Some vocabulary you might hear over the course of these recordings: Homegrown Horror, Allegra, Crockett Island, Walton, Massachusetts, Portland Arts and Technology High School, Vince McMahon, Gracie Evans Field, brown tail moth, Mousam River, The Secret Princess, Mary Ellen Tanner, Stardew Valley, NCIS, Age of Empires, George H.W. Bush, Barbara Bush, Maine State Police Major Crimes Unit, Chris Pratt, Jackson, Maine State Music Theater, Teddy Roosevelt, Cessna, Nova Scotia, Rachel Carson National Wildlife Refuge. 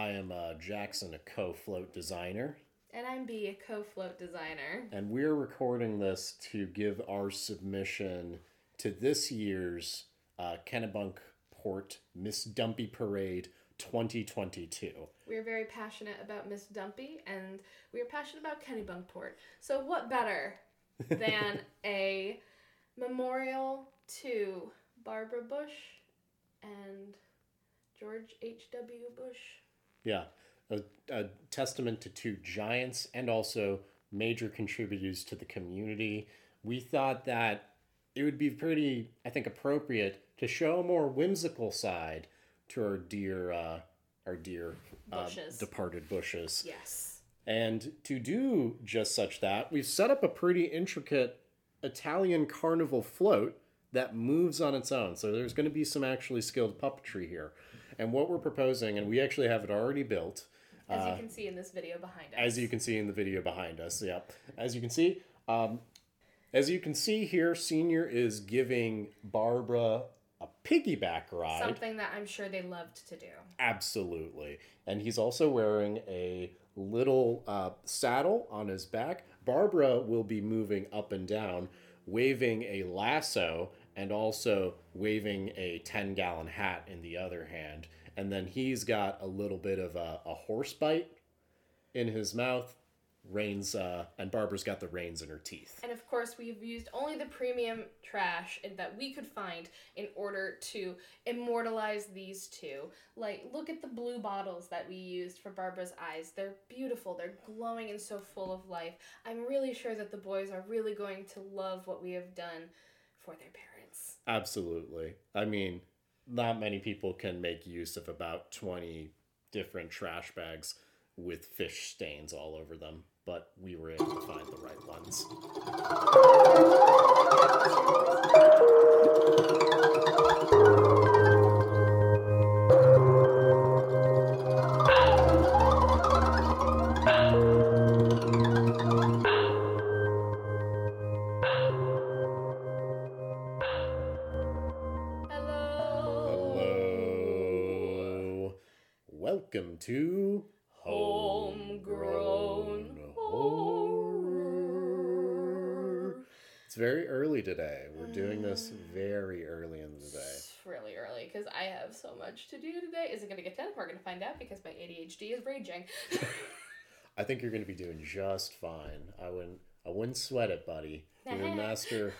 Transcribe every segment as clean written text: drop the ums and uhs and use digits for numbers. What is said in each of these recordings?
I am Jackson, a co-float designer. And I'm B, a co-float designer. And we're recording this to give our submission to this year's Kennebunkport Miss Dumpy Parade 2022. We're very passionate about Miss Dumpy, and we're passionate about Kennebunkport. So what better than a memorial to Barbara Bush and George H.W. Bush. Yeah, a testament to two giants and also major contributors to the community. We thought that it would be pretty, I think, appropriate to show a more whimsical side to our dear departed Bushes. Yes. And to do just such that, we've set up a pretty intricate Italian carnival float that moves on its own. So there's going to be some actually skilled puppetry here. And what we're proposing, and we actually have it already built. As you can see in this video behind us. As you can see, here, Senior is giving Barbara a piggyback ride. Something that I'm sure they loved to do. Absolutely. And he's also wearing a little saddle on his back. Barbara will be moving up and down, waving a lasso and also waving a 10-gallon hat in the other hand. And then he's got a little bit of a horse bite in his mouth, reins, and Barbara's got the reins in her teeth. And of course, we've used only the premium trash that we could find in order to immortalize these two. Like, look at the blue bottles that we used for Barbara's eyes. They're beautiful, they're glowing and so full of life. I'm really sure that the boys are really going to love what we have done for their parents. Absolutely. I mean, not many people can make use of about 20 different trash bags with fish stains all over them, but we were able to find the right ones. Hello. Welcome to Homegrown Horror. It's very early today. We're doing this very early in the day. It's really early because I have so much to do today. Is it going to get done? We're going to find out because my ADHD is raging. I think you're going to be doing just fine. I wouldn't sweat it, buddy. You're a master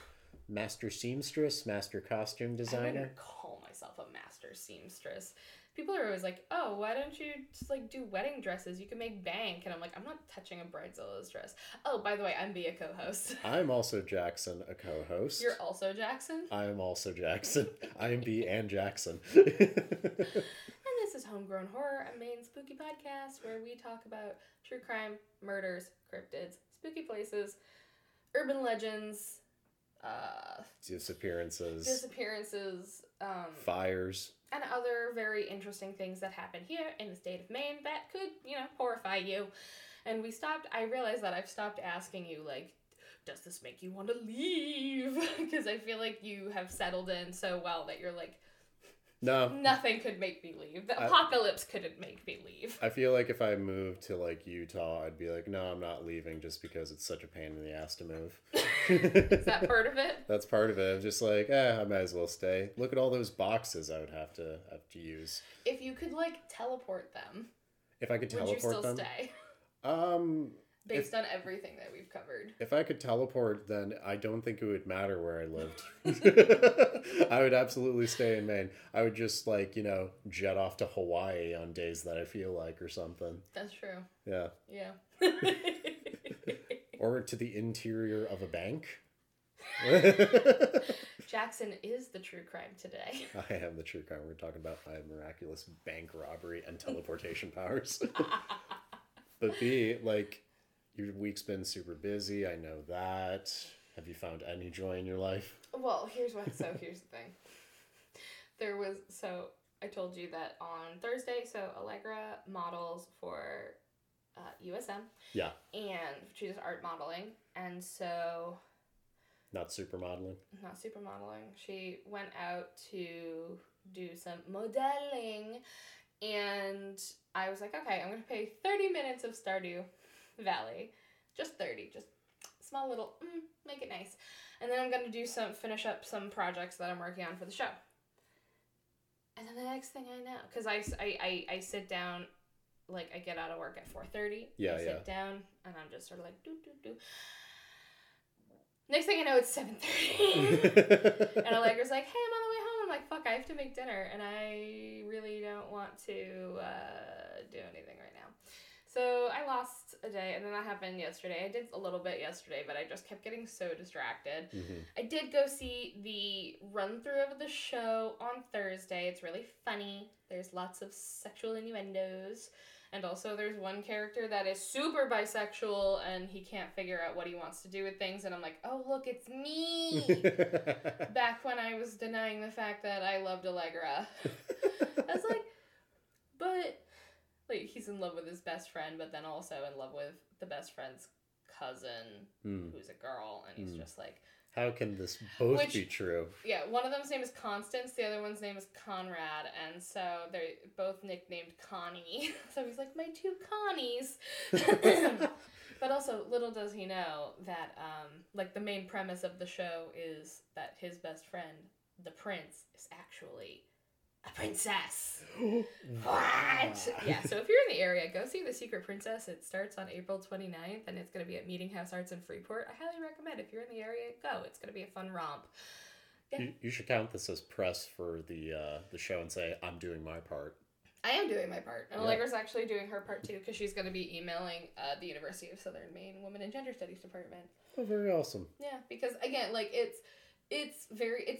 seamstress, master costume designer. I wouldn't call myself a master seamstress. People are always like, oh, why don't you just, like, do wedding dresses? You can make bank. And I'm like, I'm not touching a bridezillas dress. Oh, by the way, I'm Bea, a co-host. I'm also Jackson, a co-host. You're also Jackson? I am also Jackson. I am Bea and Jackson. And this is Homegrown Horror, a Maine spooky podcast where we talk about true crime, murders, cryptids, spooky places, urban legends, disappearances, fires, and other very interesting things that happen here in the state of Maine that could, horrify you. And I realized that I've stopped asking you, like, does this make you want to leave? Because I feel like you have settled in so well that you're like, no, nothing could make me leave. The apocalypse couldn't make me leave. I feel like if I moved to, like, Utah, I'd be like, no, I'm not leaving just because it's such a pain in the ass to move. Is that part of it? That's part of it. I'm just like, I might as well stay. Look at all those boxes I would have to use. If you could, like, teleport them. If I could teleport them? Would you still stay? Based on everything that we've covered. If I could teleport, then I don't think it would matter where I lived. I would absolutely stay in Maine. I would just, like, jet off to Hawaii on days that I feel like or something. That's true. Yeah. Yeah. Or to the interior of a bank. Jackson is the true crime today. I am the true crime. We're talking about my miraculous bank robbery and teleportation powers. But B, like, your week's been super busy. I know that. Have you found any joy in your life? Well, here's the thing. I told you that on Thursday, Allegra models for USM. Yeah. And she does art modeling. And so... Not super modeling. She went out to do some modeling. And I was like, okay, I'm going to pay 30 minutes of Stardew Valley. Just 30, just small little, make it nice. And then I'm going to do finish up some projects that I'm working on for the show. And then the next thing I know, because I sit down, like, I get out of work at 4:30. Yeah, I sit down, and I'm just sort of like, do. Next thing I know, it's 7:30. And Allegra's like, hey, I'm on the way home. I'm like, fuck, I have to make dinner, and I really don't want to do anything right now. So I lost a day, and then that happened yesterday. I did a little bit yesterday, but I just kept getting so distracted. Mm-hmm. I did go see the run-through of the show on Thursday. It's really funny. There's lots of sexual innuendos. And also there's one character that is super bisexual, and he can't figure out what he wants to do with things. And I'm like, oh, look, it's me. Back when I was denying the fact that I loved Allegra. I was like, but... like, he's in love with his best friend, but then also in love with the best friend's cousin, who's a girl, and he's just like... how can this both be true? Yeah, one of them's name is Constance, the other one's name is Conrad, and so they're both nicknamed Connie. So he's like, my two Connies! But also, little does he know that, like, the main premise of the show is that his best friend, the prince, is actually... a princess. What? Yeah, so if you're in the area, go see The Secret Princess. It starts on April 29th, and it's going to be at Meeting House Arts in Freeport. I highly recommend. If you're in the area, go. It's going to be a fun romp. Yeah. You should count this as press for the show and say, I'm doing my part. I am doing my part. And Allegra's actually doing her part, too, because she's going to be emailing the University of Southern Maine Women and Gender Studies Department. Oh, very awesome. Yeah, because, again, like, it's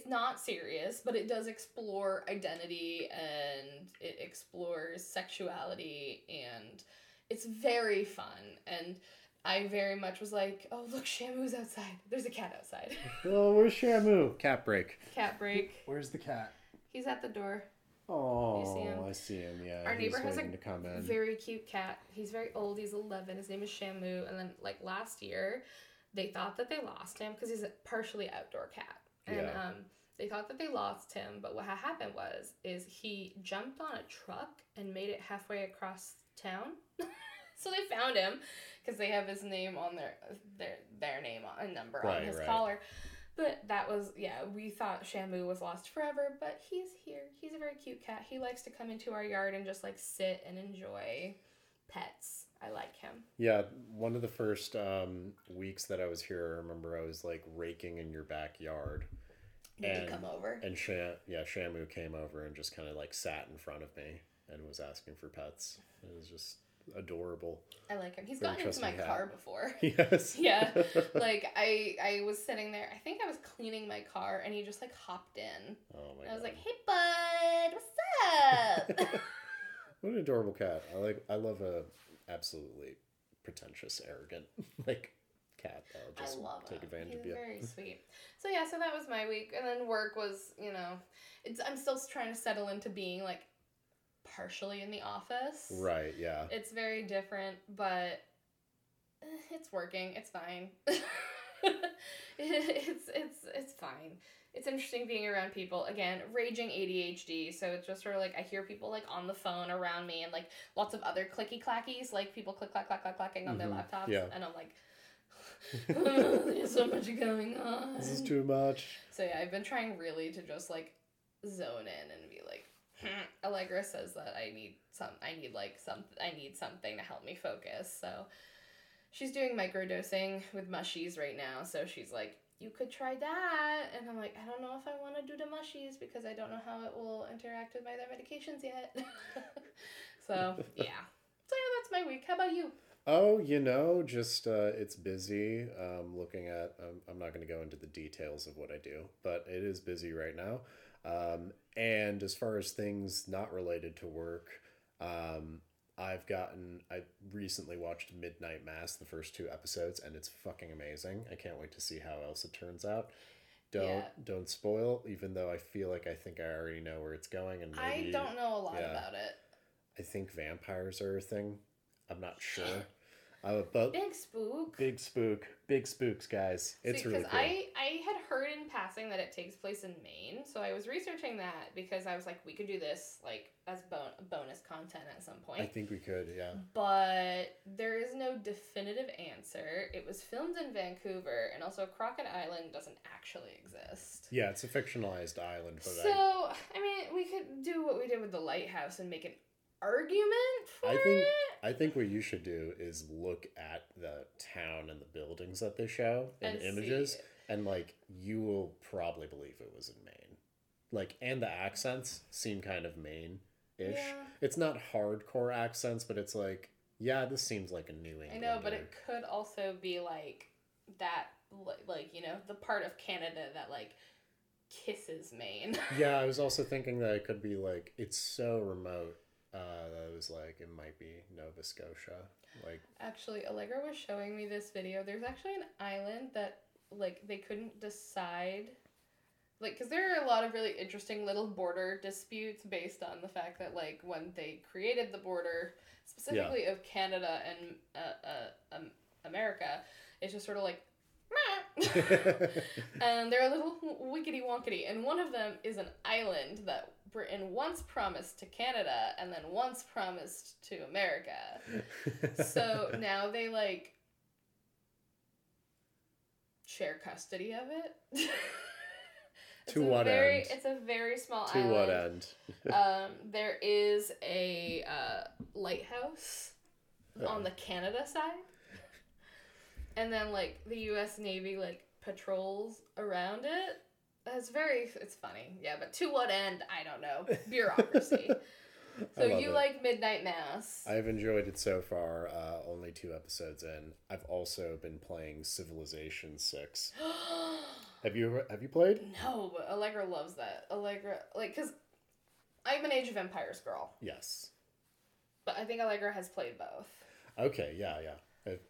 not serious, but it does explore identity, and it explores sexuality, and it's very fun. And I very much was like, oh, look, Shamu's outside. There's a cat outside. Oh, where's Shamu? Cat break. Where's the cat? He's at the door. Oh, you see him? I see him, yeah. Our neighbor has a very cute cat. He's very old. He's 11. His name is Shamu. And then, like, last year... they thought that they lost him because he's a partially outdoor cat. And they thought that they lost him. But what happened was he jumped on a truck and made it halfway across town. So they found him because they have his name on their name and number on his collar. But that was, we thought Shamu was lost forever, but he's here. He's a very cute cat. He likes to come into our yard and just, like, sit and enjoy pets. I like him. Yeah, one of the first weeks that I was here, I remember I was, like, raking in your backyard. Did he come over? And Shamu came over and just kind of, like, sat in front of me and was asking for pets. It was just adorable. I like him. He's gotten into my car before. Yes. Yeah. Like, I was sitting there. I think I was cleaning my car, and he just, like, hopped in. Oh, my God. I was like, hey, bud, what's up? What an adorable cat. I love a... absolutely pretentious, arrogant, like, cat that'll just take advantage of you. Very sweet. So so that was my week, and then work was, I'm still trying to settle into being, like, partially in the office. Right. Yeah. It's very different, but it's working. It's fine. It's fine. It's interesting being around people. Again, raging ADHD, so it's just sort of like I hear people, like, on the phone around me, and, like, lots of other clicky clackies, like people click clack clack clack clacking on their laptops, and I'm like, there's so much going on. This is too much. So I've been trying really to just, like, zone in and be like, Allegra says that I need something to help me focus. So she's doing microdosing with mushies right now, so she's like, you could try that. And I'm like, I don't know if I want to do the mushies because I don't know how it will interact with my other medications yet. That's my week. How about you? Oh, just, it's busy. Looking at, I'm not going to go into the details of what I do, but it is busy right now. And as far as things not related to work, I recently watched Midnight Mass, the first two episodes, and it's fucking amazing. I can't wait to see how else it turns out. Don't spoil, even though I feel like I think I already know where it's going. And maybe, I don't know a lot about it. I think vampires are a thing. I'm not sure. I'm about big spook. Big spook. Big spooks, guys. It's really cool. I had heard in passing that it takes place in Maine, so I was researching that because I was like, we could do this like as bonus content at some point. I think we could, yeah. But there is no definitive answer. It was filmed in Vancouver, and also Crockett Island doesn't actually exist. Yeah, it's a fictionalized island. But I mean, we could do what we did with the lighthouse and make an argument for it. I think what you should do is look at the town and the buildings that they show in images, and like you will probably believe it was in Maine. Like, and the accents seem kind of Maine-ish. Yeah. It's not hardcore accents, but it's like, yeah, this seems like a New England. I know, but it could also be like that, like, you know, the part of Canada that like kisses Maine. Yeah, I was also thinking that it could be like, it's so remote. That was like, it might be Nova Scotia. Like, actually, Allegra was showing me this video. There's actually an island that, like, they couldn't decide, like, because there are a lot of really interesting little border disputes based on the fact that, like, when they created the border, specifically of Canada and America, it's just sort of like, and they're a little wickety wonkety, and one of them is an island that Britain once promised to Canada and then once promised to America. So now they like share custody of it. To what end? It's a very small island. To what end? There is a lighthouse on the Canada side. And then, like, the U.S. Navy, like, patrols around it. It's funny. Yeah, but to what end? I don't know. Bureaucracy. So you like Midnight Mass. I've enjoyed it so far. Only 2 episodes in. I've also been playing Civilization 6. Have you played? No, but Allegra loves that. Allegra, like, because I'm an Age of Empires girl. Yes. But I think Allegra has played both. Okay, yeah.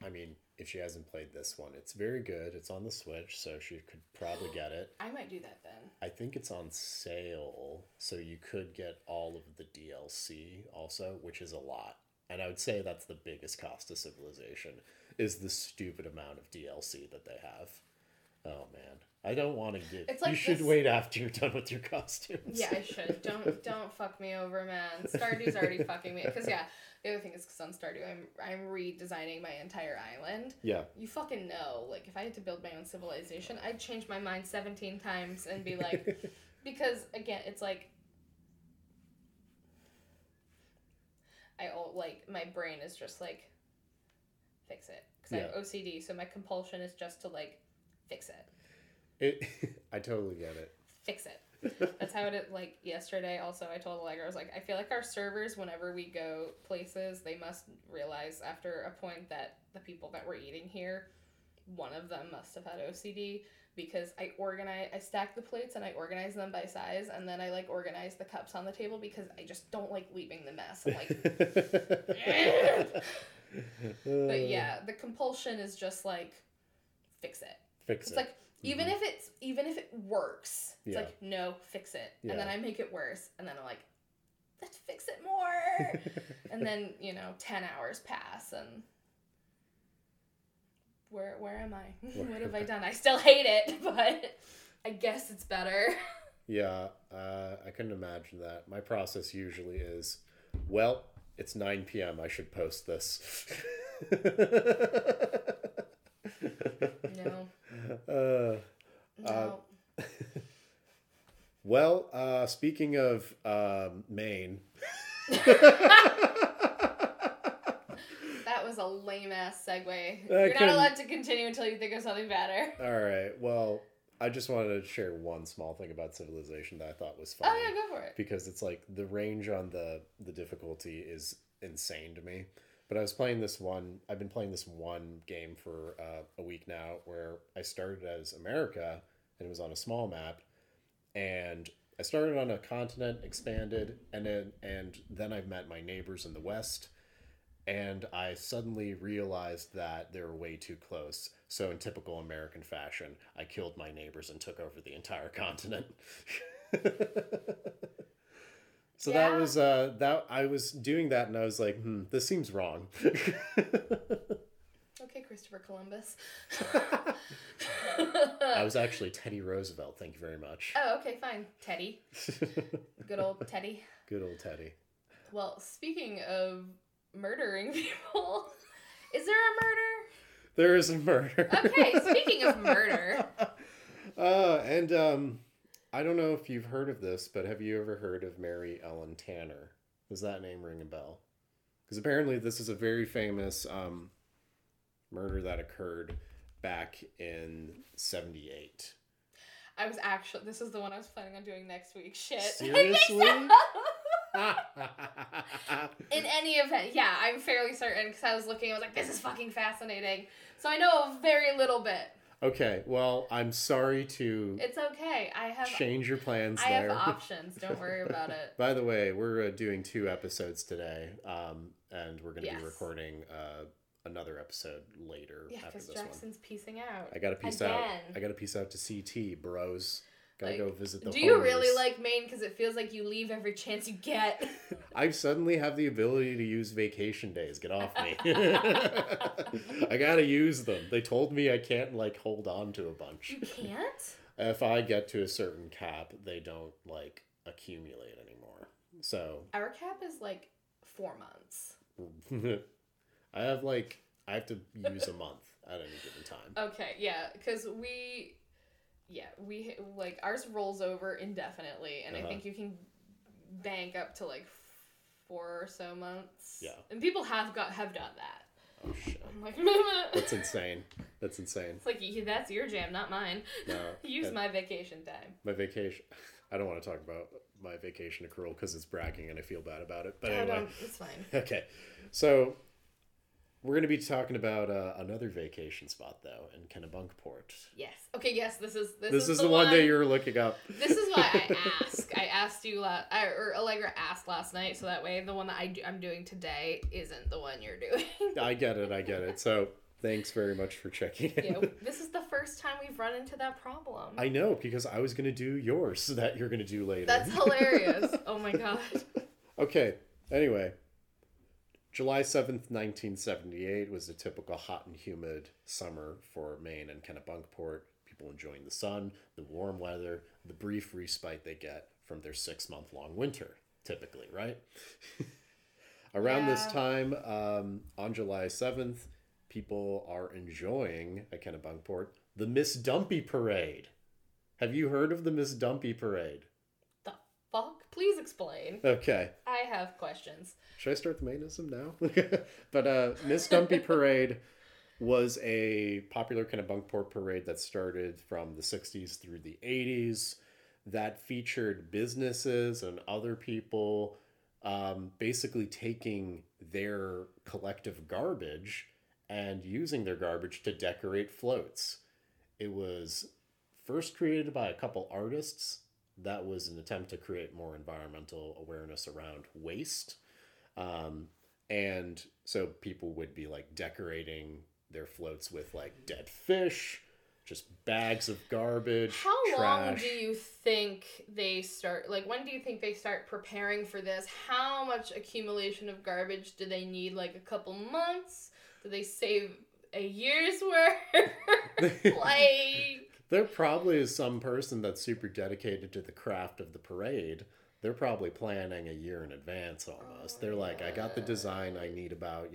I mean, if she hasn't played this one, it's very good. It's on the Switch, so she could probably get it. I might do that then. I think it's on sale, so you could get all of the DLC also, which is a lot. And I would say that's the biggest cost to Civilization, is the stupid amount of DLC that they have. Oh, man. I don't want to give... Like, you should wait after you're done with your costumes. Yeah, I should. Don't fuck me over, man. Stardew's already fucking me. Because, yeah, the other thing is because on Stardew, I'm redesigning my entire island. Yeah. You fucking know. Like, if I had to build my own civilization, I'd change my mind 17 times and be like... because, again, it's like... my brain is just like, fix it. Because I have OCD, so my compulsion is just to, like, fix it. I totally get it. Fix it. That's how it is. Like, yesterday also I told Allegra, I was like, I feel like our servers, whenever we go places, they must realize after a point that the people that were eating here, one of them must have had OCD, because I stack the plates and I organize them by size, and then I like organize the cups on the table because I just don't like leaving the mess. I'm like, but yeah, the compulsion is just like, fix it. Fix it. It's like, even if it works, it's like, no, fix it. Yeah. And then I make it worse. And then I'm like, let's fix it more. And then, you know, 10 hours pass and where am I? What have I done? I still hate it, but I guess it's better. Yeah. I couldn't imagine that. My process usually is, well, it's 9 p.m. I should post this. No. No. Well, speaking of Maine. That was a lame-ass segue. You're not allowed to continue until you think of something better. All right. Well, I just wanted to share one small thing about Civilization that I thought was funny. Oh, yeah, go for it. Because it's like the range on the difficulty is insane to me. But I've been playing this one game for a week now, where I started as America, and it was on a small map, and I started on a continent, expanded, and then I met my neighbors in the West, and I suddenly realized that they were way too close. So in typical American fashion, I killed my neighbors and took over the entire continent. So that was, I was doing that and I was like, this seems wrong. Christopher Columbus. I was actually Teddy Roosevelt, thank you very much. Oh, okay, fine. Teddy. Good old Teddy. Good old Teddy. Well, speaking of murdering people, is there a murder? There is a murder. Okay, speaking of murder. I don't know if you've heard of this, but have you ever heard of Mary Ellen Tanner? Does that name ring a bell? Because apparently this is a very famous murder that occurred back in 78. I was actually... This is the one I was planning on doing next week. Shit. Seriously? In any event, yeah, I'm fairly certain because I was looking, I was like, this is fucking fascinating. So I know very little bit. Okay, well, I'm sorry to... It's okay. I have... Change your plans there. I have options. Don't worry about it. By the way, we're doing 2 episodes today, and we're going to be recording another episode later after this one. Yeah, because Jackson's piecing out. I got to piece out. I got to piece out to CT, bros. Gotta go visit the homeless. Do you really like Maine? Because it feels like you leave every chance you get. I suddenly have the ability to use vacation days. Get off me. I gotta use them. They told me I can't, like, hold on to a bunch. You can't? If I get to a certain cap, they don't, like, accumulate anymore. So... Our cap is, like, 4 months. I have to use a month at any given time. Okay, yeah. Because we... Yeah, we, like, ours rolls over indefinitely, and I think you can bank up to, like, 4 or so months. Yeah. And people have done that. Oh, shit. I'm like... That's insane. That's insane. It's like, that's your jam, not mine. No. Use my vacation time. My vacation... I don't want to talk about my vacation accrual because it's bragging, and I feel bad about it, but anyway. It's fine. Okay. So... We're going to be talking about another vacation spot, though, in Kennebunkport. Yes. Okay, yes, this is the one that you were looking up. This is why I ask. I asked you Allegra asked last night, so that way the one that I'm doing today isn't the one you're doing. I get it. So thanks very much for checking in. Yeah, this is the first time we've run into that problem. I know, because I was going to do yours that you're going to do later. That's hilarious. Oh, my God. Okay, anyway. July 7th, 1978 was a typical hot and humid summer for Maine and Kennebunkport. People enjoying the sun, the warm weather, the brief respite they get from their 6-month-long winter, typically, right? Around this time, on July 7th, people are enjoying, at Kennebunkport, the Miss Dumpy Parade. Have you heard of the Miss Dumpy Parade? Fuck, please explain. Okay. I have questions. Should I start the Mainism now? But Miss Dumpy Parade was a popular Kennebunkport parade that started from the 60s through the 80s that featured businesses and other people basically taking their collective garbage and using their garbage to decorate floats. It was first created by a couple artists. That was an attempt to create more environmental awareness around waste. And so people would be, like, decorating their floats with, like, dead fish, just bags of garbage, trash. How long do you think they start, like, when do you think they start preparing for this? How much accumulation of garbage do they need? Like, a couple months? Do they save a year's worth? Like... There probably is some person that's super dedicated to the craft of the parade. They're probably planning a year in advance almost. They're like, I got the design. I need about,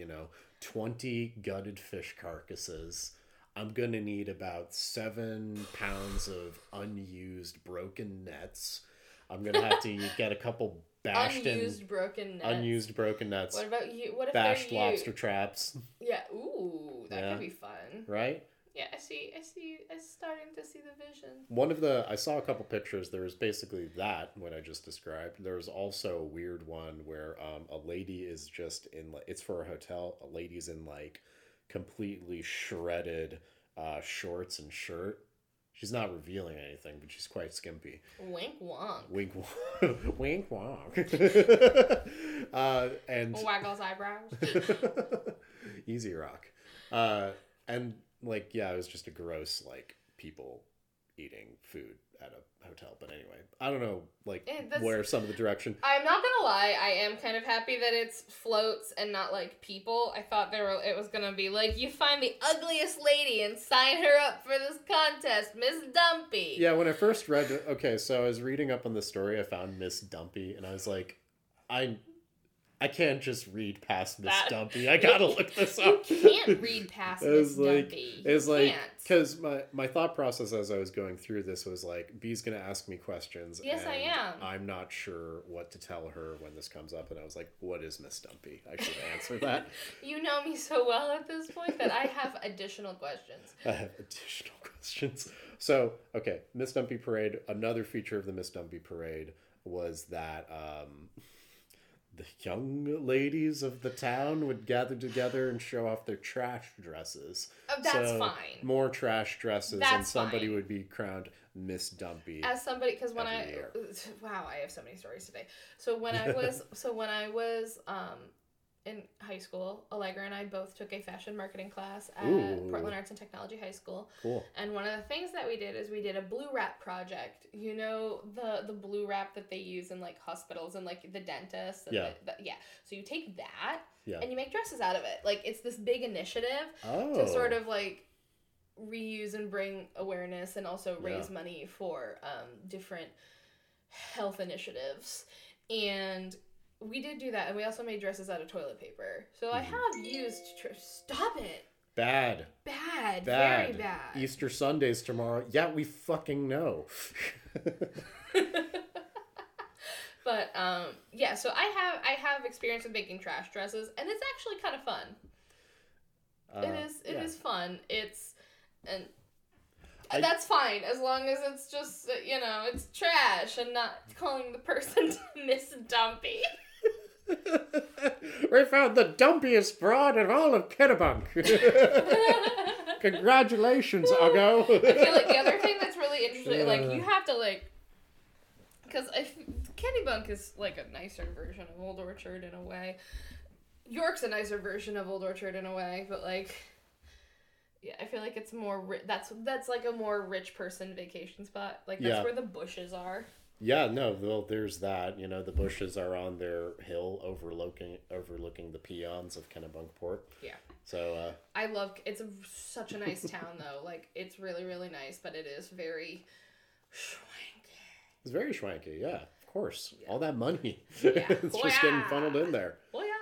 20 gutted fish carcasses. I'm going to need about 7 pounds of unused broken nets. I'm going to have to get a couple bashed Unused broken nets. What about you? What if bashed lobster traps? Yeah. Ooh, that could be fun. Right? Yeah, I see, I'm starting to see the vision. I saw a couple pictures. There was basically that, what I just described. There was also a weird one where a lady is just in, it's for a hotel, a lady's in, like, completely shredded shorts and shirt. She's not revealing anything, but she's quite skimpy. Wink wonk. Wink wonk. Wink wonk. And... Waggles eyebrows. Easy rock. And... Like, yeah, it was just a gross, like, people eating food at a hotel. But anyway, I don't know, like, where some of the direction. I'm not going to lie. I am kind of happy that it's floats and not, like, people. I thought it was going to be, like, you find the ugliest lady and sign her up for this contest, Miss Dumpy. Yeah, when I first read it, okay, so I was reading up on the story. I found Miss Dumpy, and I was like, I can't just read past Miss Dumpy. I gotta look this up. You can't read past Miss Dumpy. It was like, because my thought process as I was going through this was like, B's gonna ask me questions. Yes, and I am. I'm not sure what to tell her when this comes up, and I was like, what is Miss Dumpy? I should answer that. You know me so well at this point that I have additional questions. So, okay, Miss Dumpy Parade. Another feature of the Miss Dumpy Parade was that... the young ladies of the town would gather together and show off their trash dresses. Oh, that's so fine. More trash dresses, that's and somebody fine. Would be crowned Miss Dumpy. As somebody, because when I year. Wow, I have so many stories today. So when I was in high school, Allegra and I both took a fashion marketing class at Portland Arts and Technology High School. Cool. And one of the things that we did is we did a blue wrap project. You know, the blue wrap that they use in, like, hospitals and, like, the dentists. And yeah. So you take that and you make dresses out of it. Like, it's this big initiative to sort of, like, reuse and bring awareness and also raise money for different health initiatives. And... we did do that, and we also made dresses out of toilet paper. So I have used... Stop it! Bad. Very bad. Easter Sunday's tomorrow. Yeah, we fucking know. But, yeah, so I have experience with making trash dresses, and it's actually kind of fun. It is fun. It's... and. That's fine, as long as it's just, you know, it's trash and not calling the person Miss Dumpy. We found the dumpiest broad in all of Kennebunk. Congratulations, Ugo. I feel like the other thing that's really interesting, like, you have to, like, because Kennebunk is, like, a nicer version of Old Orchard in a way. York's a nicer version of Old Orchard in a way, but, like... yeah, I feel like it's more... that's like a more rich person vacation spot. Like, that's where the Bushes are. Yeah, no, well, there's that. You know, the Bushes are on their hill overlooking the peons of Kennebunkport. Yeah. So, I love... it's such a nice town, though. Like, it's really, really nice, but it is very schwanky. It's very schwanky, yeah. Of course. Yeah. All that money. Yeah. It's just getting funneled in there. Boya.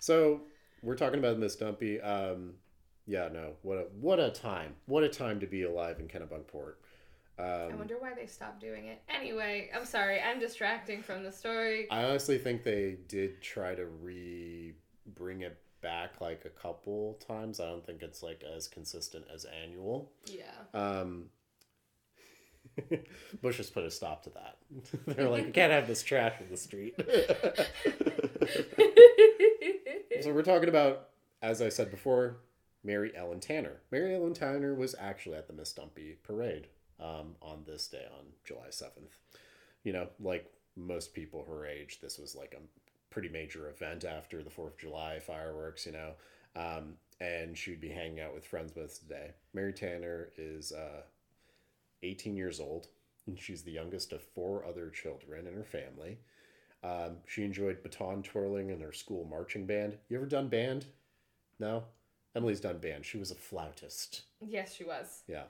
So, we're talking about Miss Dumpy. Yeah, no. What a time. What a time to be alive in Kennebunkport. I wonder why they stopped doing it. Anyway, I'm sorry. I'm distracting from the story. I honestly think they did try to bring it back, like, a couple times. I don't think it's, like, as consistent as annual. Yeah. Bush has put a stop to that. They're like, you can't have this trash in the street. So we're talking about, as I said before, Mary Ellen Tanner. Mary Ellen Tanner was actually at the Miss Dumpy Parade on this day, on July 7th. You know, like most people her age, this was like a pretty major event after the 4th of July fireworks, you know. And she would be hanging out with friends with today. Mary Tanner is 18 years old, and she's the youngest of 4 other children in her family. She enjoyed baton twirling and her school marching band. You ever done band? No? Emily's done band. She was a flautist. Yes, she was. Yeah.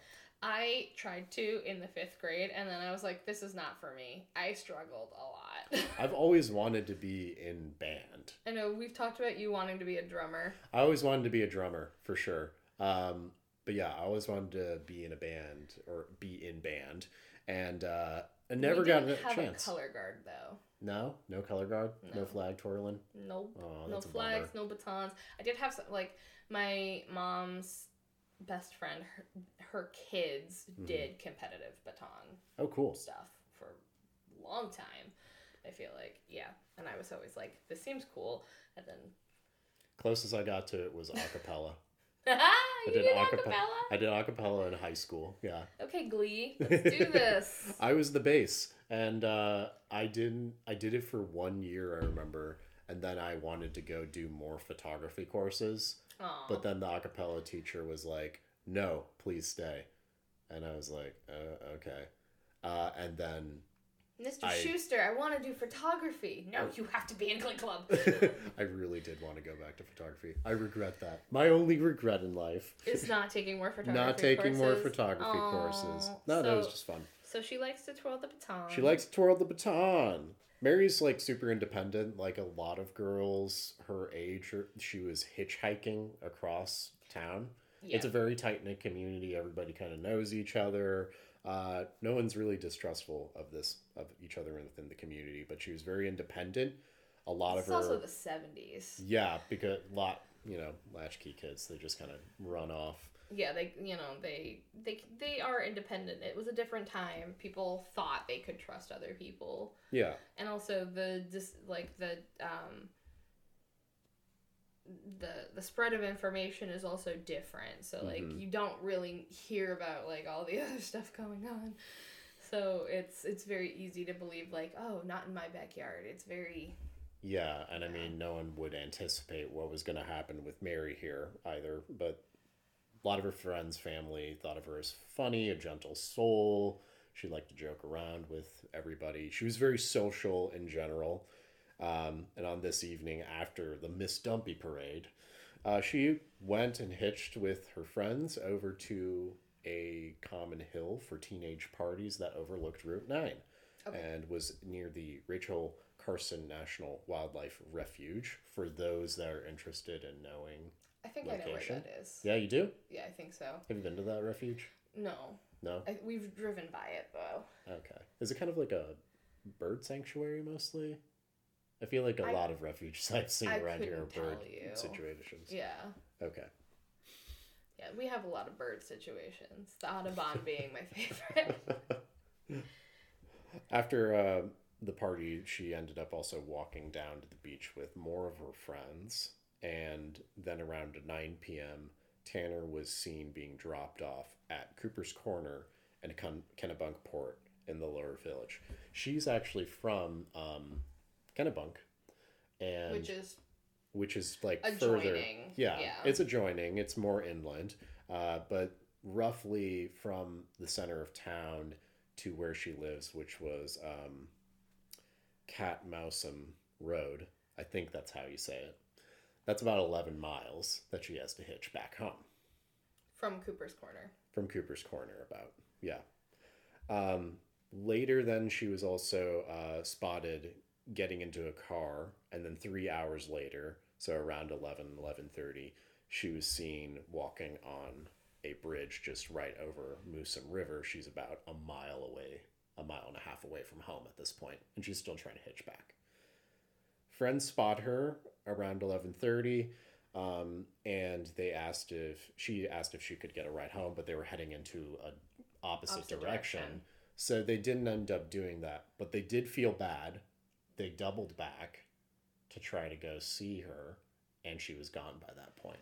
I tried to in the 5th grade, and then I was like, this is not for me. I struggled a lot. I've always wanted to be in band. I know. We've talked about you wanting to be a drummer. I always wanted to be a drummer, for sure. But yeah, I always wanted to be in a band, or be in band. And I never got a chance. We didn't have a color guard, though. No? No color guard? No flag twirling? Nope. Oh, no flags, no batons. I did have some, like... my mom's best friend, her kids did competitive baton stuff for a long time, I feel like. Yeah. And I was always like, this seems cool. And then... closest I got to it was acapella. You did acapella? I did acapella in high school, yeah. Okay, Glee. Let's do this. I was the bass. And I did it for 1 year, I remember. And then I wanted to go do more photography courses. Aww. But then the acapella teacher was like, no, please stay. And I was like, okay. And then... Mr. Schuster, I want to do photography. No, you have to be in Glee Club. I really did want to go back to photography. I regret that. My only regret in life is not taking more photography courses. No, that was just fun. So she likes to twirl the baton. Mary's, like, super independent. Like, a lot of girls her age, she was hitchhiking across town. Yeah. It's a very tight-knit community. Everybody kind of knows each other. No one's really distrustful of each other within the community, but she was very independent. A lot of her... It's also the 70s. Yeah, because latchkey kids, they just kind of run off. Yeah, they are independent. It was a different time. People thought they could trust other people. Yeah. And also the spread of information is also different. So, like, you don't really hear about, like, all the other stuff going on. So it's very easy to believe, like, oh, not in my backyard. It's very... Yeah, and I mean, no one would anticipate what was going to happen with Mary here either, but a lot of her friends, family thought of her as funny, a gentle soul. She liked to joke around with everybody. She was very social in general. And on this evening after the Miss Dumpy Parade, she went and hitched with her friends over to a common hill for teenage parties that overlooked Route 9 and was near the Rachel Carson National Wildlife Refuge for those that are interested in knowing location. I think I know where that is. Yeah, you do? Yeah, I think so. Have you been to that refuge? No. No? We've driven by it, though. Okay. Is it kind of like a bird sanctuary, mostly? I feel like a lot of refuge sites seen around here are bird situations. Yeah. Okay. Yeah, we have a lot of bird situations. The Audubon being my favorite. After the party, she ended up also walking down to the beach with more of her friends. And then around 9 p.m., Tanner was seen being dropped off at Cooper's Corner in Kennebunkport in the Lower Village. She's actually from... Kennebunk, and which is like adjoining. Further, yeah, it's adjoining. It's more inland, but roughly from the center of town to where she lives, which was Mousam Road. I think that's how you say it. That's about 11 miles that she has to hitch back home from Cooper's Corner. About later. Then she was also spotted getting into a car, and then 3 hours later, so around 11:30, she was seen walking on a bridge just right over Mousam River. She's about a mile and a half away from home at this point, and she's still trying to hitch back. Friends spot her around 11:30, and she asked if she could get a ride home, but they were heading into an opposite direction, so they didn't end up doing that, but they did feel bad. They doubled back to try to go see her, and she was gone by that point.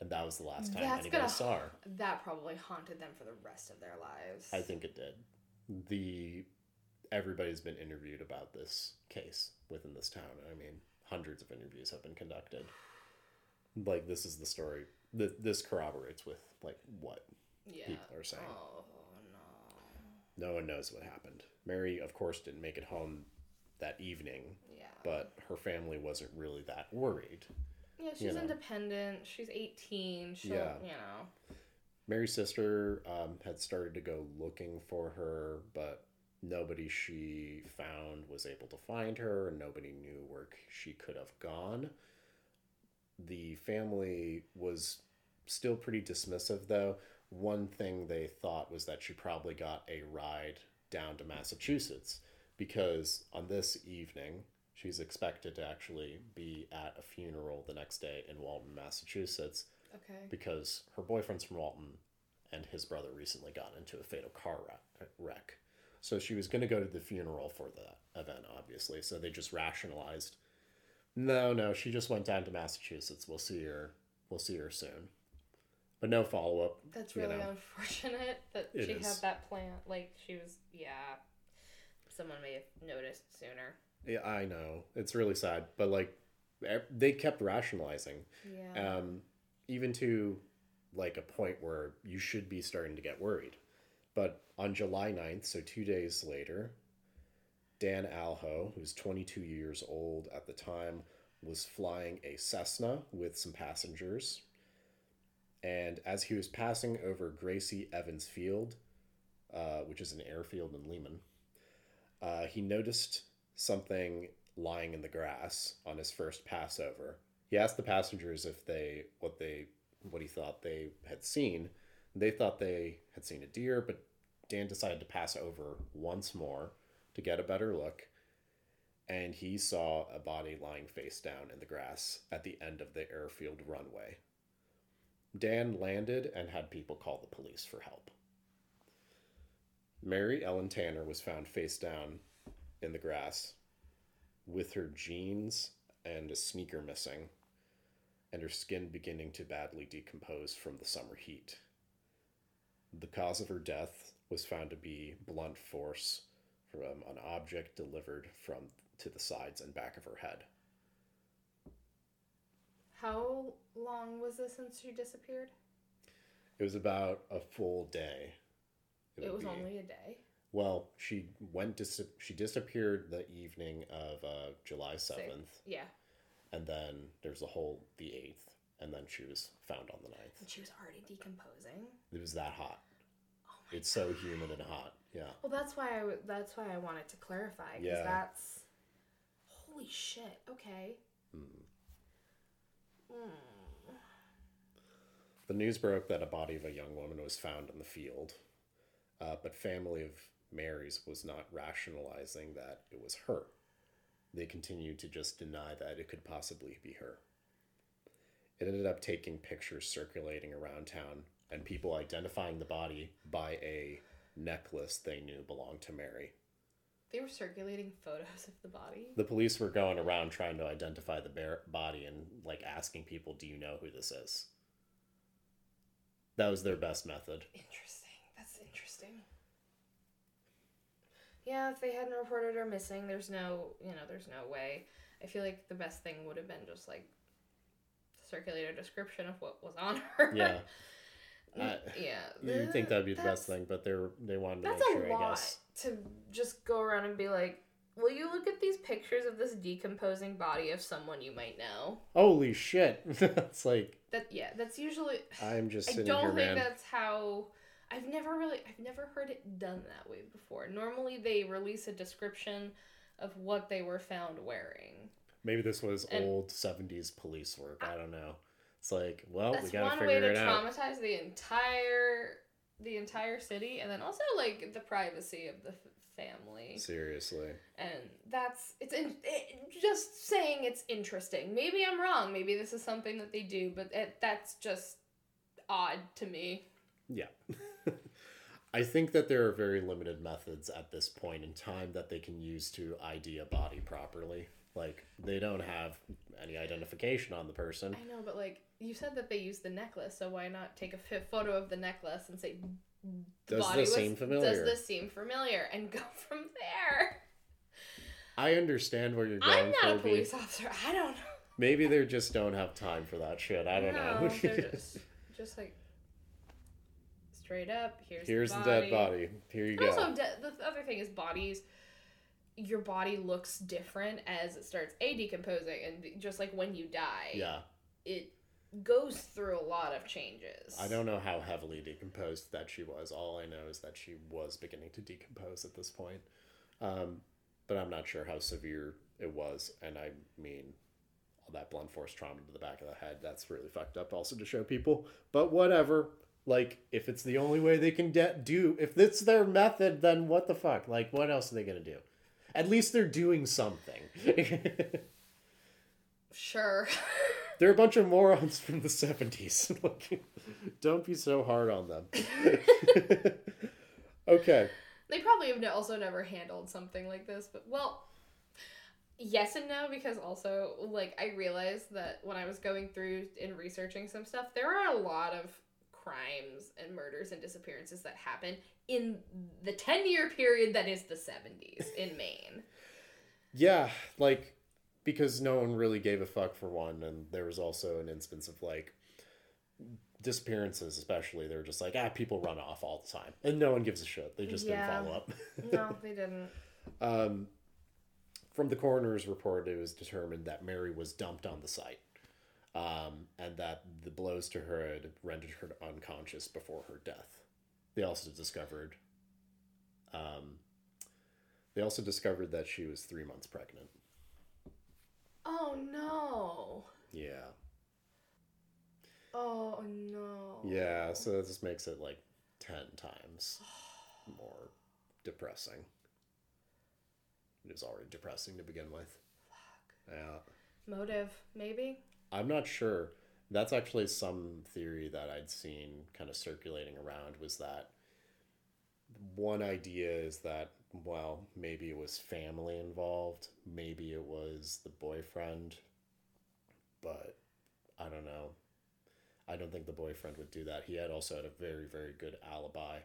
And that was the last time anybody saw her. That probably haunted them for the rest of their lives. I think it did. Everybody's been interviewed about this case within this town. I mean, hundreds of interviews have been conducted. Like, this is the story. This corroborates with, like, what people are saying. Oh, no. No one knows what happened. Mary, of course, didn't make it home that evening, but her family wasn't really that worried. Yeah, she's independent. She's 18. She'll, Mary's sister had started to go looking for her, but nobody she found was able to find her, and nobody knew where she could have gone. The family was still pretty dismissive, though. One thing they thought was that she probably got a ride down to Massachusetts, because on this evening, she's expected to actually be at a funeral the next day in Walton, Massachusetts. Okay. Because her boyfriend's from Walton, and his brother recently got into a fatal car wreck. So she was going to go to the funeral for the event, obviously. So they just rationalized, no, she just went down to Massachusetts. We'll see her soon. But no follow-up. That's really unfortunate that she had that plan. Like, she was, someone may have noticed sooner. Yeah, I know. It's really sad. But, like, they kept rationalizing. Yeah. Even to, like, a point where you should be starting to get worried. But on July 9th, so 2 days later, Dan Alho, who's 22 years old at the time, was flying a Cessna with some passengers. And as he was passing over Gracie Evans Field, which is an airfield in Lehman, he noticed something lying in the grass on his first passover. He asked the passengers if what he thought they had seen. They thought they had seen a deer, but Dan decided to pass over once more to get a better look, and he saw a body lying face down in the grass at the end of the airfield runway. Dan landed and had people call the police for help. Mary Ellen Tanner was found face down in the grass with her jeans and a sneaker missing, and her skin beginning to badly decompose from the summer heat. The cause of her death was found to be blunt force from an object delivered from to the sides and back of her head. How long was this since she disappeared? It was about a full day. It was only a day? Well, she disappeared the evening of July 7th. Yeah. And then there's the 8th. And then she was found on the 9th. And she was already decomposing? It was that hot. Oh my God. It's so humid and hot. Yeah. Well, that's why I wanted to clarify. Because that's... Holy shit. Okay. The news broke that a body of a young woman was found in the field. But family of Mary's was not rationalizing that it was her. They continued to just deny that it could possibly be her. It ended up taking pictures circulating around town and people identifying the body by a necklace they knew belonged to Mary. They were circulating photos of the body? The police were going around trying to identify the body and asking people, do you know who this is? That was their best method. Interesting. That's interesting. Yeah, if they hadn't reported her missing, there's no way. I feel like the best thing would have been just circulate a description of what was on her. Yeah. You'd think that'd be the best thing, but they wanted to make sure, I guess. That's a lot to just go around and be like, will you look at these pictures of this decomposing body of someone you might know? Holy shit. That's that's usually... I'm just sitting here, I don't think that's how... I've never heard it done that way before. Normally they release a description of what they were found wearing. Maybe this was old 70s police work. I don't know. It's we gotta figure it out. That's one way to traumatize the entire city, and then also the privacy of the family. Seriously. And just saying it's interesting. Maybe I'm wrong. Maybe this is something that they do, but that's just odd to me. Yeah. I think that there are very limited methods at this point in time that they can use to ID a body properly. They don't have any identification on the person. I know, but you said that they used the necklace, so why not take a photo of the necklace and say, does this seem familiar? And go from there. I understand where you're going, Colby. I'm not a police officer. I don't know. Maybe they just don't have time for that shit. I don't know. They're just straight up, here's the dead body. Here you go. Also, the other thing is bodies. Your body looks different as it starts decomposing, and just when you die, it goes through a lot of changes. I don't know how heavily decomposed that she was. All I know is that she was beginning to decompose at this point, but I'm not sure how severe it was. And I mean, all that blunt force trauma to the back of the head—that's really fucked up. Also to show people, but whatever. If it's the only way they can do, if it's their method, then what the fuck? What else are they gonna do? At least they're doing something. Sure. They're a bunch of morons from the 70s. Don't be so hard on them. Okay. They probably have also never handled something like this, but yes and no, because also, I realized that when I was going through and researching some stuff, there are a lot of crimes and murders and disappearances that happen in the 10-year period that is the 70s in Maine. Yeah, because no one really gave a fuck for one, and there was also an instance of disappearances especially, they're just like, people run off all the time. And no one gives a shit. They just didn't follow up. No, they didn't. From the coroner's report, it was determined that Mary was dumped on the site. And that the blows to her had rendered her unconscious before her death. They also discovered that she was 3 months pregnant. Oh, no. Yeah. Oh, no. Yeah, so this makes it, 10 times more depressing. It was already depressing to begin with. Fuck. Yeah. Motive, maybe? I'm not sure. That's actually some theory that I'd seen kind of circulating around, was that one idea is that, well, maybe it was family involved, maybe it was the boyfriend, but I don't know. I don't think the boyfriend would do that. He also had a very, very good alibi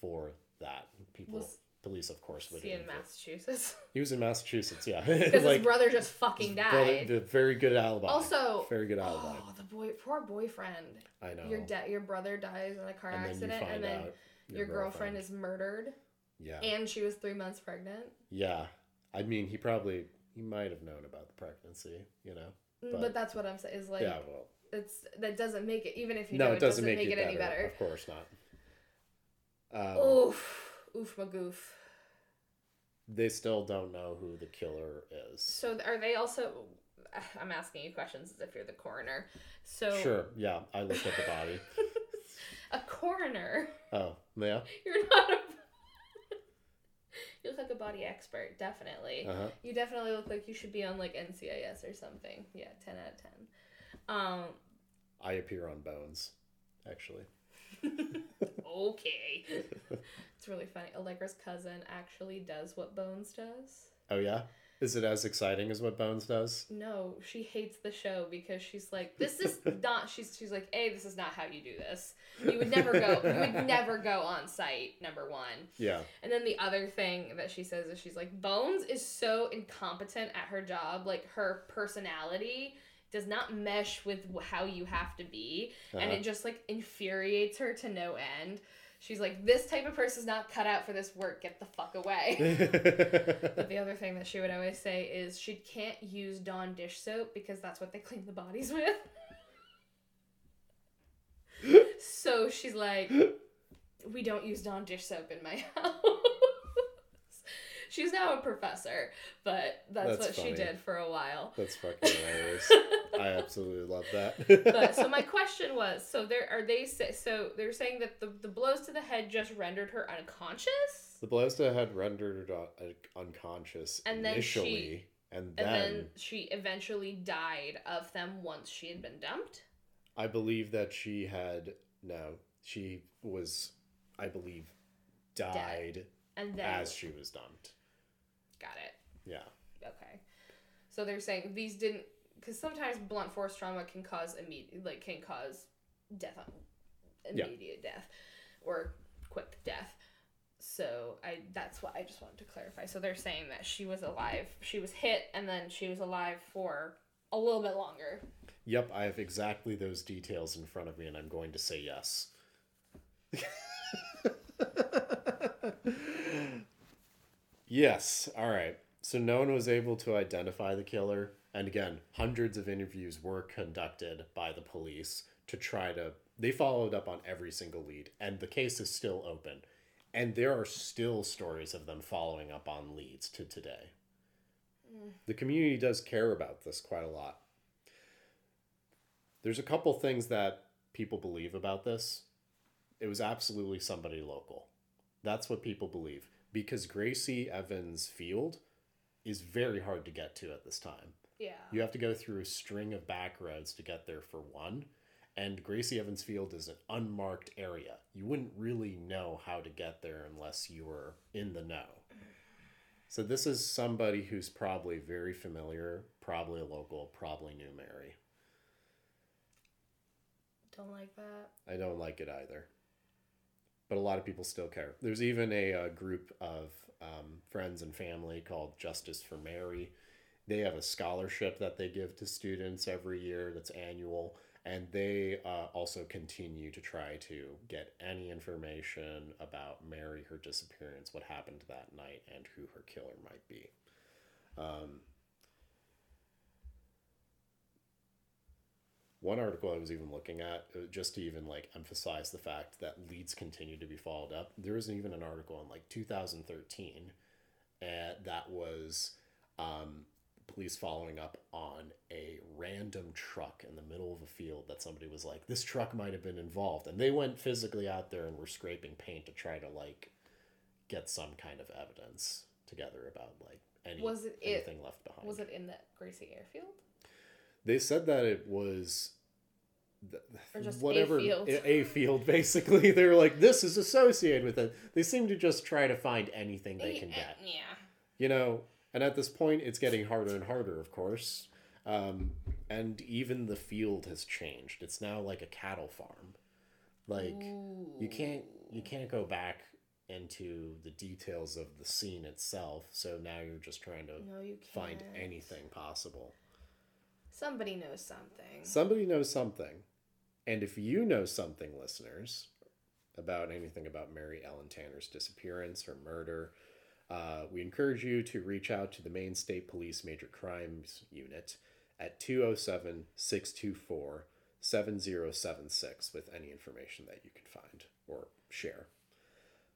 for that. Police, of course, would. Was he in Massachusetts? He was in Massachusetts, yeah. Because his brother just fucking died. Very good alibi. Also, very good alibi. Oh, the poor boyfriend. I know. Your brother dies in a car accident, and then your girlfriend is murdered. Yeah. And she was 3 months pregnant. Yeah, I mean, he might have known about the pregnancy, But that's what I'm saying is like. Yeah, well. That doesn't make it, even if you know, it doesn't make it any better. Of course not. Oof magoof. They still don't know who the killer is. So are they also, I'm asking you questions as if you're the coroner. So sure, yeah, I looked at the body. A coroner. Oh, yeah. You're not you look like a body expert, definitely. Uh-huh. You definitely look like you should be on NCIS or something. Yeah, 10 out of 10. I appear on Bones, actually. Okay. It's really funny. Allegra's cousin actually does what Bones does. Oh, yeah? Is it as exciting as what Bones does? No, she hates the show because she's like, this is not, she's like, A, this is not how you do this. You would never go on site, number one. Yeah. And then the other thing that she says is she's like, Bones is so incompetent at her job, her personality does not mesh with how you have to be. Uh-huh. And it just infuriates her to no end. She's like, this type of person's not cut out for this work. Get the fuck away. But the other thing that she would always say is she can't use Dawn dish soap because that's what they clean the bodies with. So she's like, we don't use Dawn dish soap in my house. She's now a professor, but that's what funny. She did for a while. That's fucking hilarious. I absolutely love that. But so my question was, they're saying that the blows to the head just rendered her unconscious? The blows to the head rendered her unconscious initially, and then she eventually died of them once she had been dumped? I believe that she died and then, as she was dumped. Got it. Yeah. Okay. So they're saying these didn't, because sometimes blunt force trauma can cause immediate death or quick death. So that's what I just wanted to clarify. So they're saying that she was alive. She was hit and then she was alive for a little bit longer. Yep, I have exactly those details in front of me, and I'm going to say yes. Yes. All right. So no one was able to identify the killer. And again, hundreds of interviews were conducted by the police to try to... They followed up on every single lead. And the case is still open. And there are still stories of them following up on leads to today. Mm. The community does care about this quite a lot. There's a couple things that people believe about this. It was absolutely somebody local. That's what people believe. Because Gracie Evans Field is very hard to get to at this time. Yeah. You have to go through a string of back roads to get there, for one. And Gracie Evans Field is an unmarked area. You wouldn't really know how to get there unless you were in the know. So this is somebody who's probably very familiar, probably local, probably knew Mary. Don't like that. I don't like it either. But a lot of people still care. There's even a group of friends and family called Justice for Mary. They have a scholarship that they give to students every year that's annual. And they also continue to try to get any information about Mary, her disappearance, what happened that night, and who her killer might be. One article I was even looking at, just to even like emphasize the fact that leads continue to be followed up, there was even an article in like 2013 that was police following up on a random truck in the middle of a field that somebody was like, this truck might have been involved. And they went physically out there and were scraping paint to try to like get some kind of evidence together about like anything left behind. Was it in the Gracie Airfield? They said that it was a field, basically. They were like, this is associated with it. They seem to just try to find anything they can get. Yeah. You know, and at this point, it's getting harder and harder, of course. And even the field has changed. It's now like a cattle farm. Like, you can't go back into the details of the scene itself. So now you're just trying to find anything possible. Somebody knows something. Somebody knows something. And if you know something, listeners, about anything about Mary Ellen Tanner's disappearance or murder, we encourage you to reach out to the Maine State Police Major Crimes Unit at 207-624-7076 with any information that you can find or share.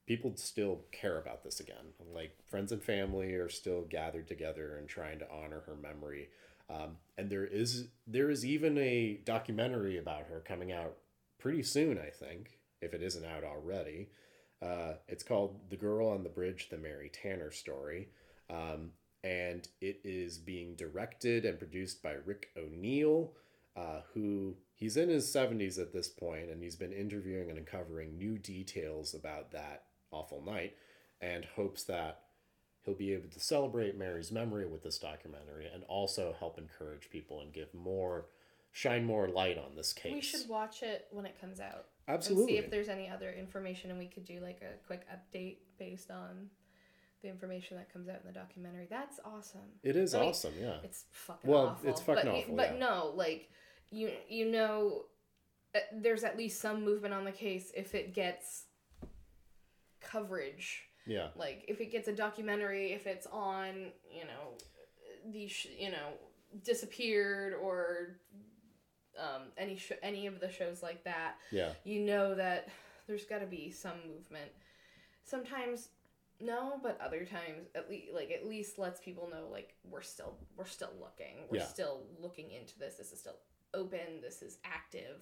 People still care about this again. Like, friends and family are still gathered together and trying to honor her memory. And there is even a documentary about her coming out pretty soon, I think, if it isn't out already. It's called The Girl on the Bridge, The Mary Tanner Story. And it is being directed and produced by Rick O'Neill, who he's in his 70s at this point, and he's been interviewing and uncovering new details about that awful night and hopes that he'll be able to celebrate Mary's memory with this documentary and also help encourage people and shine more light on this case. We should watch it when it comes out. Absolutely. And see if there's any other information, and we could do like a quick update based on the information that comes out in the documentary. That's awesome. It is awesome, yeah. It's fucking awful. Well, it's fucking awful, yeah. But no, like, you know, there's at least some movement on the case if it gets coverage. Yeah. Like, if it gets a documentary, if it's on, you know, Disappeared or any of the shows like that. Yeah. You know that there's got to be some movement. Sometimes no, but other times at least lets people know like we're still looking. We're still looking into this. This is still open. This is active.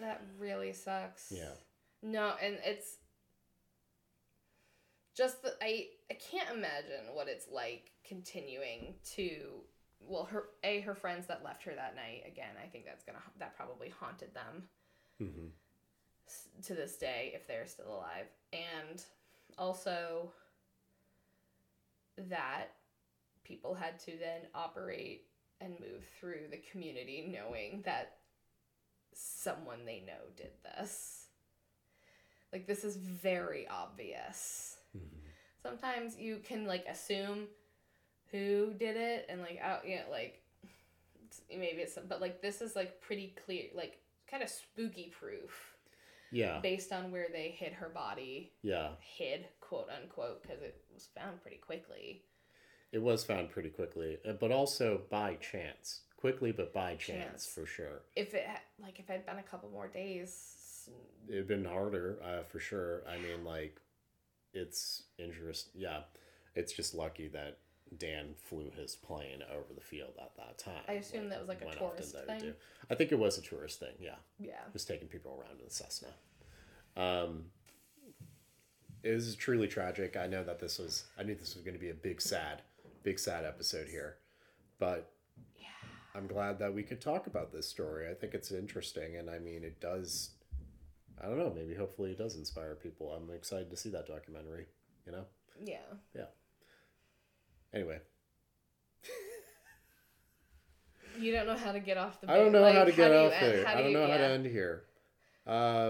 That really sucks. Yeah. No, and it's just that I can't imagine what it's like continuing to, well, her friends that left her that night, again, I think that probably haunted them mm-hmm. to this day if they're still alive. And also that people had to then operate and move through the community knowing that someone they know did this. Like, this is very obvious. Mm-hmm. Sometimes you can like assume who did it and like out, you know, like maybe it's, but like this is like pretty clear, like kind of spooky proof. Yeah. Based on where they hid her body. Yeah. Hid, quote unquote, because it was found pretty quickly. It was found pretty quickly, but also by chance. Quickly, but by chance, for sure. If it had been a couple more days, it'd been harder, for sure. I mean, like, it's interesting. Yeah, it's just lucky that Dan flew his plane over the field at that time. I assume that was like a tourist thing. I think it was a tourist thing. Yeah. Yeah. Just taking people around in the Cessna. It was truly tragic. I knew this was going to be a big sad episode here, but. Yeah. I'm glad that we could talk about this story. I think it's interesting, and I mean, it does, I don't know, maybe hopefully it does inspire people. I'm excited to see that documentary, you know? Yeah. Yeah. Anyway. You don't know how to get off the bait. I don't know how to get off there. I don't know how to end here. I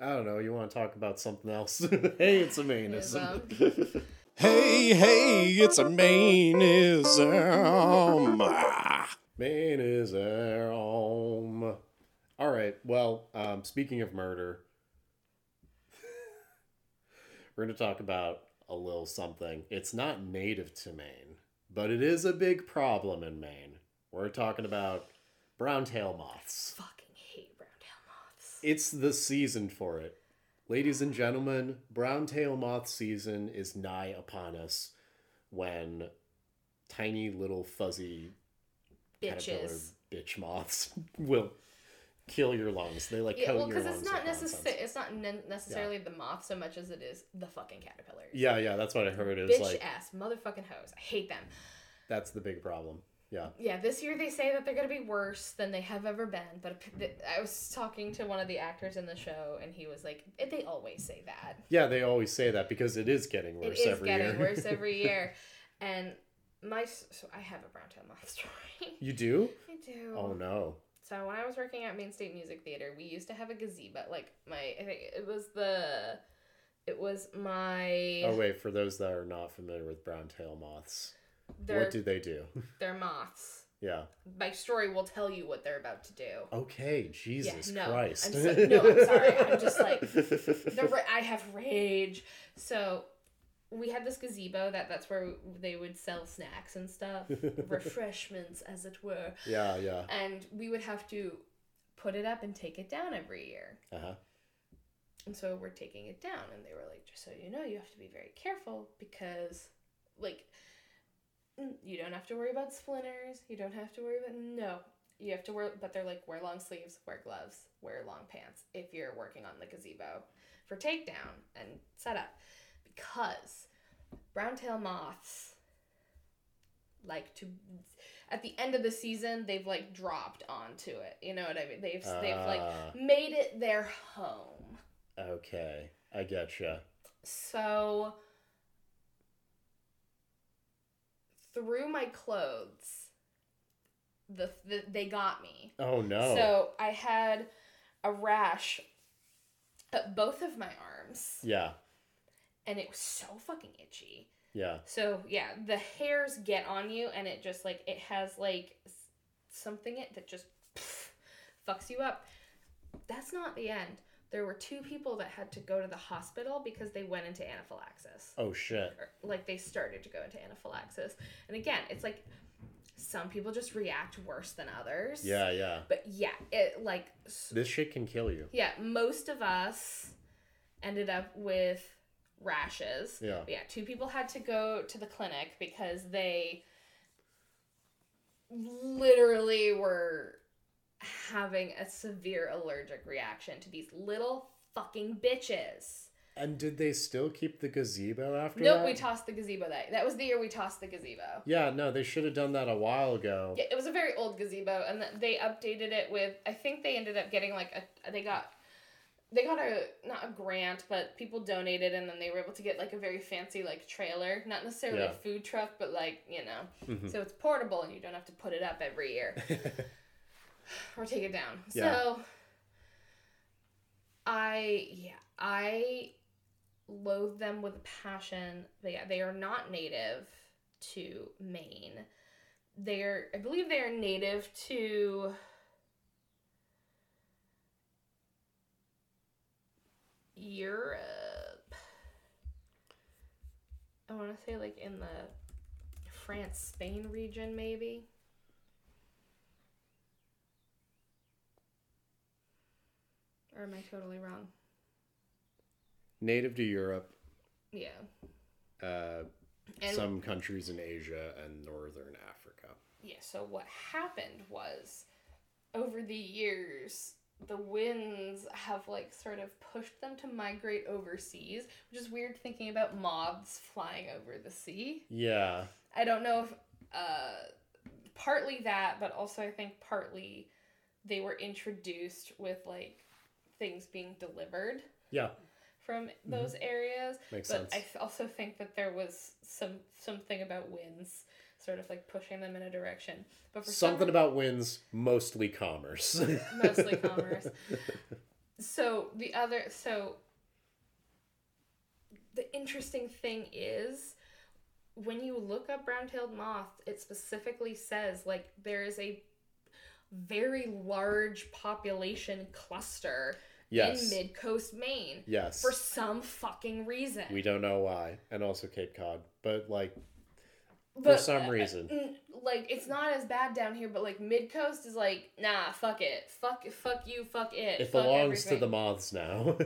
don't know. You want to talk about something else? Hey, it's a meanness. Hey, hey, it's a Maineism. Maineism. All right, well, speaking of murder, we're going to talk about a little something. It's not native to Maine, but it is a big problem in Maine. We're talking about brown tail moths. I fucking hate brown tail moths. It's the season for it. Ladies and gentlemen, brown tail moth season is nigh upon us when tiny little fuzzy caterpillar bitch moths will kill your lungs. They like kill your lungs. Well, because it's not necessarily the moth so much as it is the fucking caterpillars. Yeah, yeah, that's what I heard. It was bitch like, ass motherfucking hoes. I hate them. That's the big problem. Yeah. Yeah, this year they say that they're going to be worse than they have ever been, but I was talking to one of the actors in the show, and he was like, they always say that. Yeah, they always say that because it is getting worse every year. It is getting worse every year. And so I have a brown tail moth story. You do? I do. Oh, no. So when I was working at Maine State Music Theater, we used to have a gazebo, Oh, wait, for those that are not familiar with brown tail moths. What do they do? They're moths. Yeah. My story will tell you what they're about to do. Okay, Jesus Christ. I'm sorry. I'm just like, I have rage. So we had this gazebo that's where they would sell snacks and stuff, refreshments as it were. Yeah, yeah. And we would have to put it up and take it down every year. Uh-huh. And so we're taking it down, and they were like, just so you know, you have to be very careful because, like... You don't have to worry about splinters. You don't have to worry about... No. You have to wear... But they're like, wear long sleeves, wear gloves, wear long pants if you're working on the gazebo for takedown and setup. Because brown tail moths like to... At the end of the season, they've like dropped onto it. You know what I mean? They've like made it their home. Okay. I getcha. So... Through my clothes, they got me. Oh, no. So I had a rash at both of my arms. Yeah. And it was so fucking itchy. Yeah. So, yeah, the hairs get on you, and it just, like, it has, like, something that just fucks you up. That's not the end. There were two people that had to go to the hospital because they went into anaphylaxis. Oh, shit. Like, they started to go into anaphylaxis. And again, it's like, some people just react worse than others. Yeah, yeah. But yeah, it, like... This shit can kill you. Yeah, most of us ended up with rashes. Yeah. But yeah, two people had to go to the clinic because they literally were... having a severe allergic reaction to these little fucking bitches. And did they still keep the gazebo after that? Nope, we tossed the gazebo. That was the year we tossed the gazebo. Yeah, no, they should have done that a while ago. Yeah, it was a very old gazebo, and they updated it with, I think they ended up getting like not a grant, but people donated, and then they were able to get like a very fancy like trailer, not necessarily a food truck, but like, you know. Mm-hmm. So it's portable, and you don't have to put it up every year. Or take it down. Yeah. So, I loathe them with passion. But yeah, they are not native to Maine. I believe they are native to Europe. I want to say like in the France, Spain region, maybe. Or am I totally wrong? Native to Europe. Yeah. Some countries in Asia and northern Africa. Yeah, so what happened was, over the years, the winds have, like, sort of pushed them to migrate overseas, which is weird thinking about moths flying over the sea. Yeah. I don't know if... partly that, but also I think partly they were introduced with, like, things being delivered from those areas. Makes sense. But I also think that there was something about winds sort of like pushing them in a direction. But for something about winds, mostly commerce. Mostly commerce. So the interesting thing is when you look up brown-tailed moths, it specifically says, like, there is a very large population cluster in mid-coast Maine. Yes. For some fucking reason. We don't know why. And also Cape Cod. But, like, but, for some reason. Like, it's not as bad down here, but, like, mid-coast is like, nah, fuck it. Fuck you, fuck it. It fuck belongs everything. To the moths now.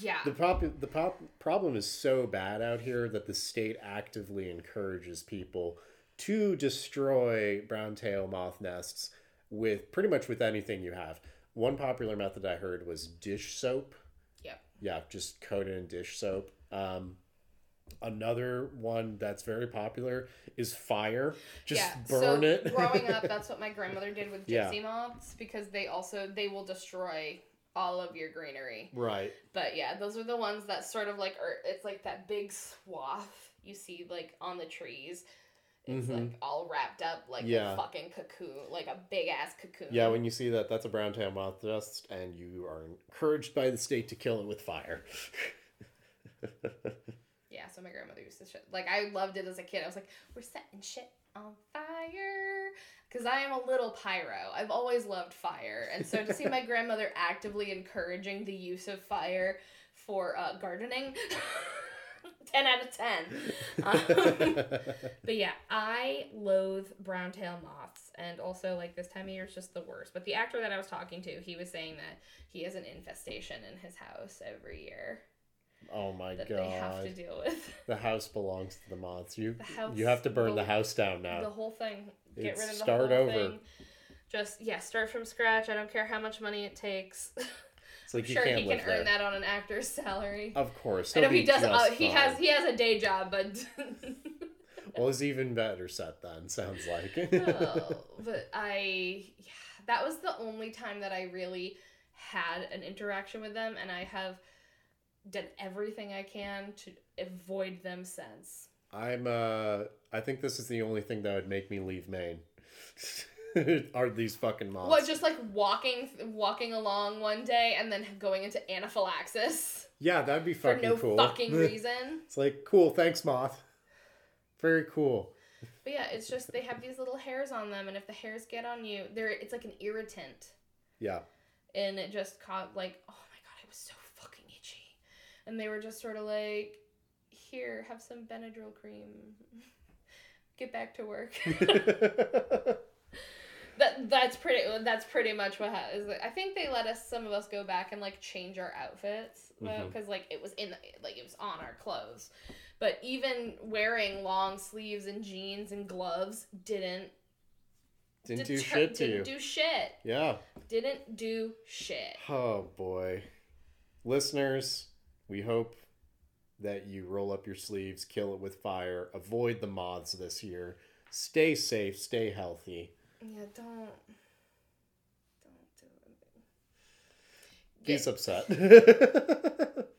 Yeah. The problem is so bad out here that the state actively encourages people to destroy brown tail moth nests with pretty much with anything you have. One popular method I heard was dish soap. Yep. Yeah, just coat it in dish soap. Another one that's very popular is fire. Just burn so it. Growing up, that's what my grandmother did with gypsy moths, because they will destroy all of your greenery. Right. But yeah, those are the ones that sort of like are, it's like that big swath you see like on the trees. It's like all wrapped up like a fucking cocoon, like a big ass cocoon. Yeah, when you see that, that's a brown tail moth nest, and you are encouraged by the state to kill it with fire. Yeah, so my grandmother used to shit. Like, I loved it as a kid. I was like, we're setting shit on fire. Because I am a little pyro. I've always loved fire. And so to see my grandmother actively encouraging the use of fire for gardening... 10 out of 10. But yeah, I loathe brown tail moths, and also like this time of year is just the worst. But the actor that I was talking to, he was saying that he has an infestation in his house every year. Oh my god! That they have to deal with. The house belongs to the moths. You have to burn the house down now. The whole thing. Get rid of the whole thing. Start over. Just start from scratch. I don't care how much money it takes. It's like you can't live there. He can earn that on an actor's salary. Of course. I know he does. He has a day job, but well, it's even better set then. Sounds like. That was the only time that I really had an interaction with them, and I have done everything I can to avoid them since. I think this is the only thing that would make me leave Maine. Are these fucking moths? What, just like walking along one day and then going into anaphylaxis? Yeah, that'd be fucking cool. For no fucking reason. It's like, cool, thanks, moth. Very cool. But yeah, it's just they have these little hairs on them, and if the hairs get on you, it's like an irritant. Yeah. And it just caught like, oh my god, it was so fucking itchy. And they were just sort of like, here, have some Benadryl cream. Get back to work. That's pretty much what happens. I think they let some of us go back and like change our outfits because like it was it was on our clothes, but even wearing long sleeves and jeans and gloves didn't do shit to you. Yeah. Didn't do shit. Oh boy, listeners, we hope that you roll up your sleeves, kill it with fire, avoid the moths this year, stay safe, stay healthy. Yeah, don't do anything. He's upset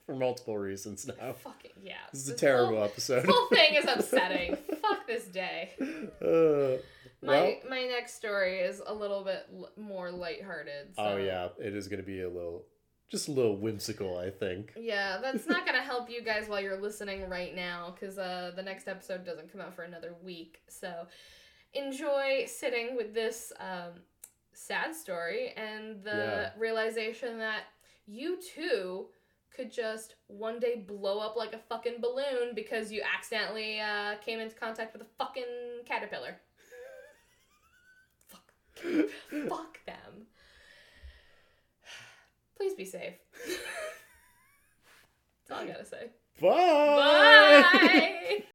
for multiple reasons now. Fucking yeah. This is a terrible episode. This whole thing is upsetting. Fuck this day. My next story is a little bit more lighthearted. So. Oh yeah, it is going to be a little whimsical, I think. Yeah, that's not going to help you guys while you're listening right now, because the next episode doesn't come out for another week, so. Enjoy sitting with this sad story and the realization that you too could just one day blow up like a fucking balloon because you accidentally came into contact with a fucking caterpillar. Fuck them. Please be safe. That's all I gotta say. Bye.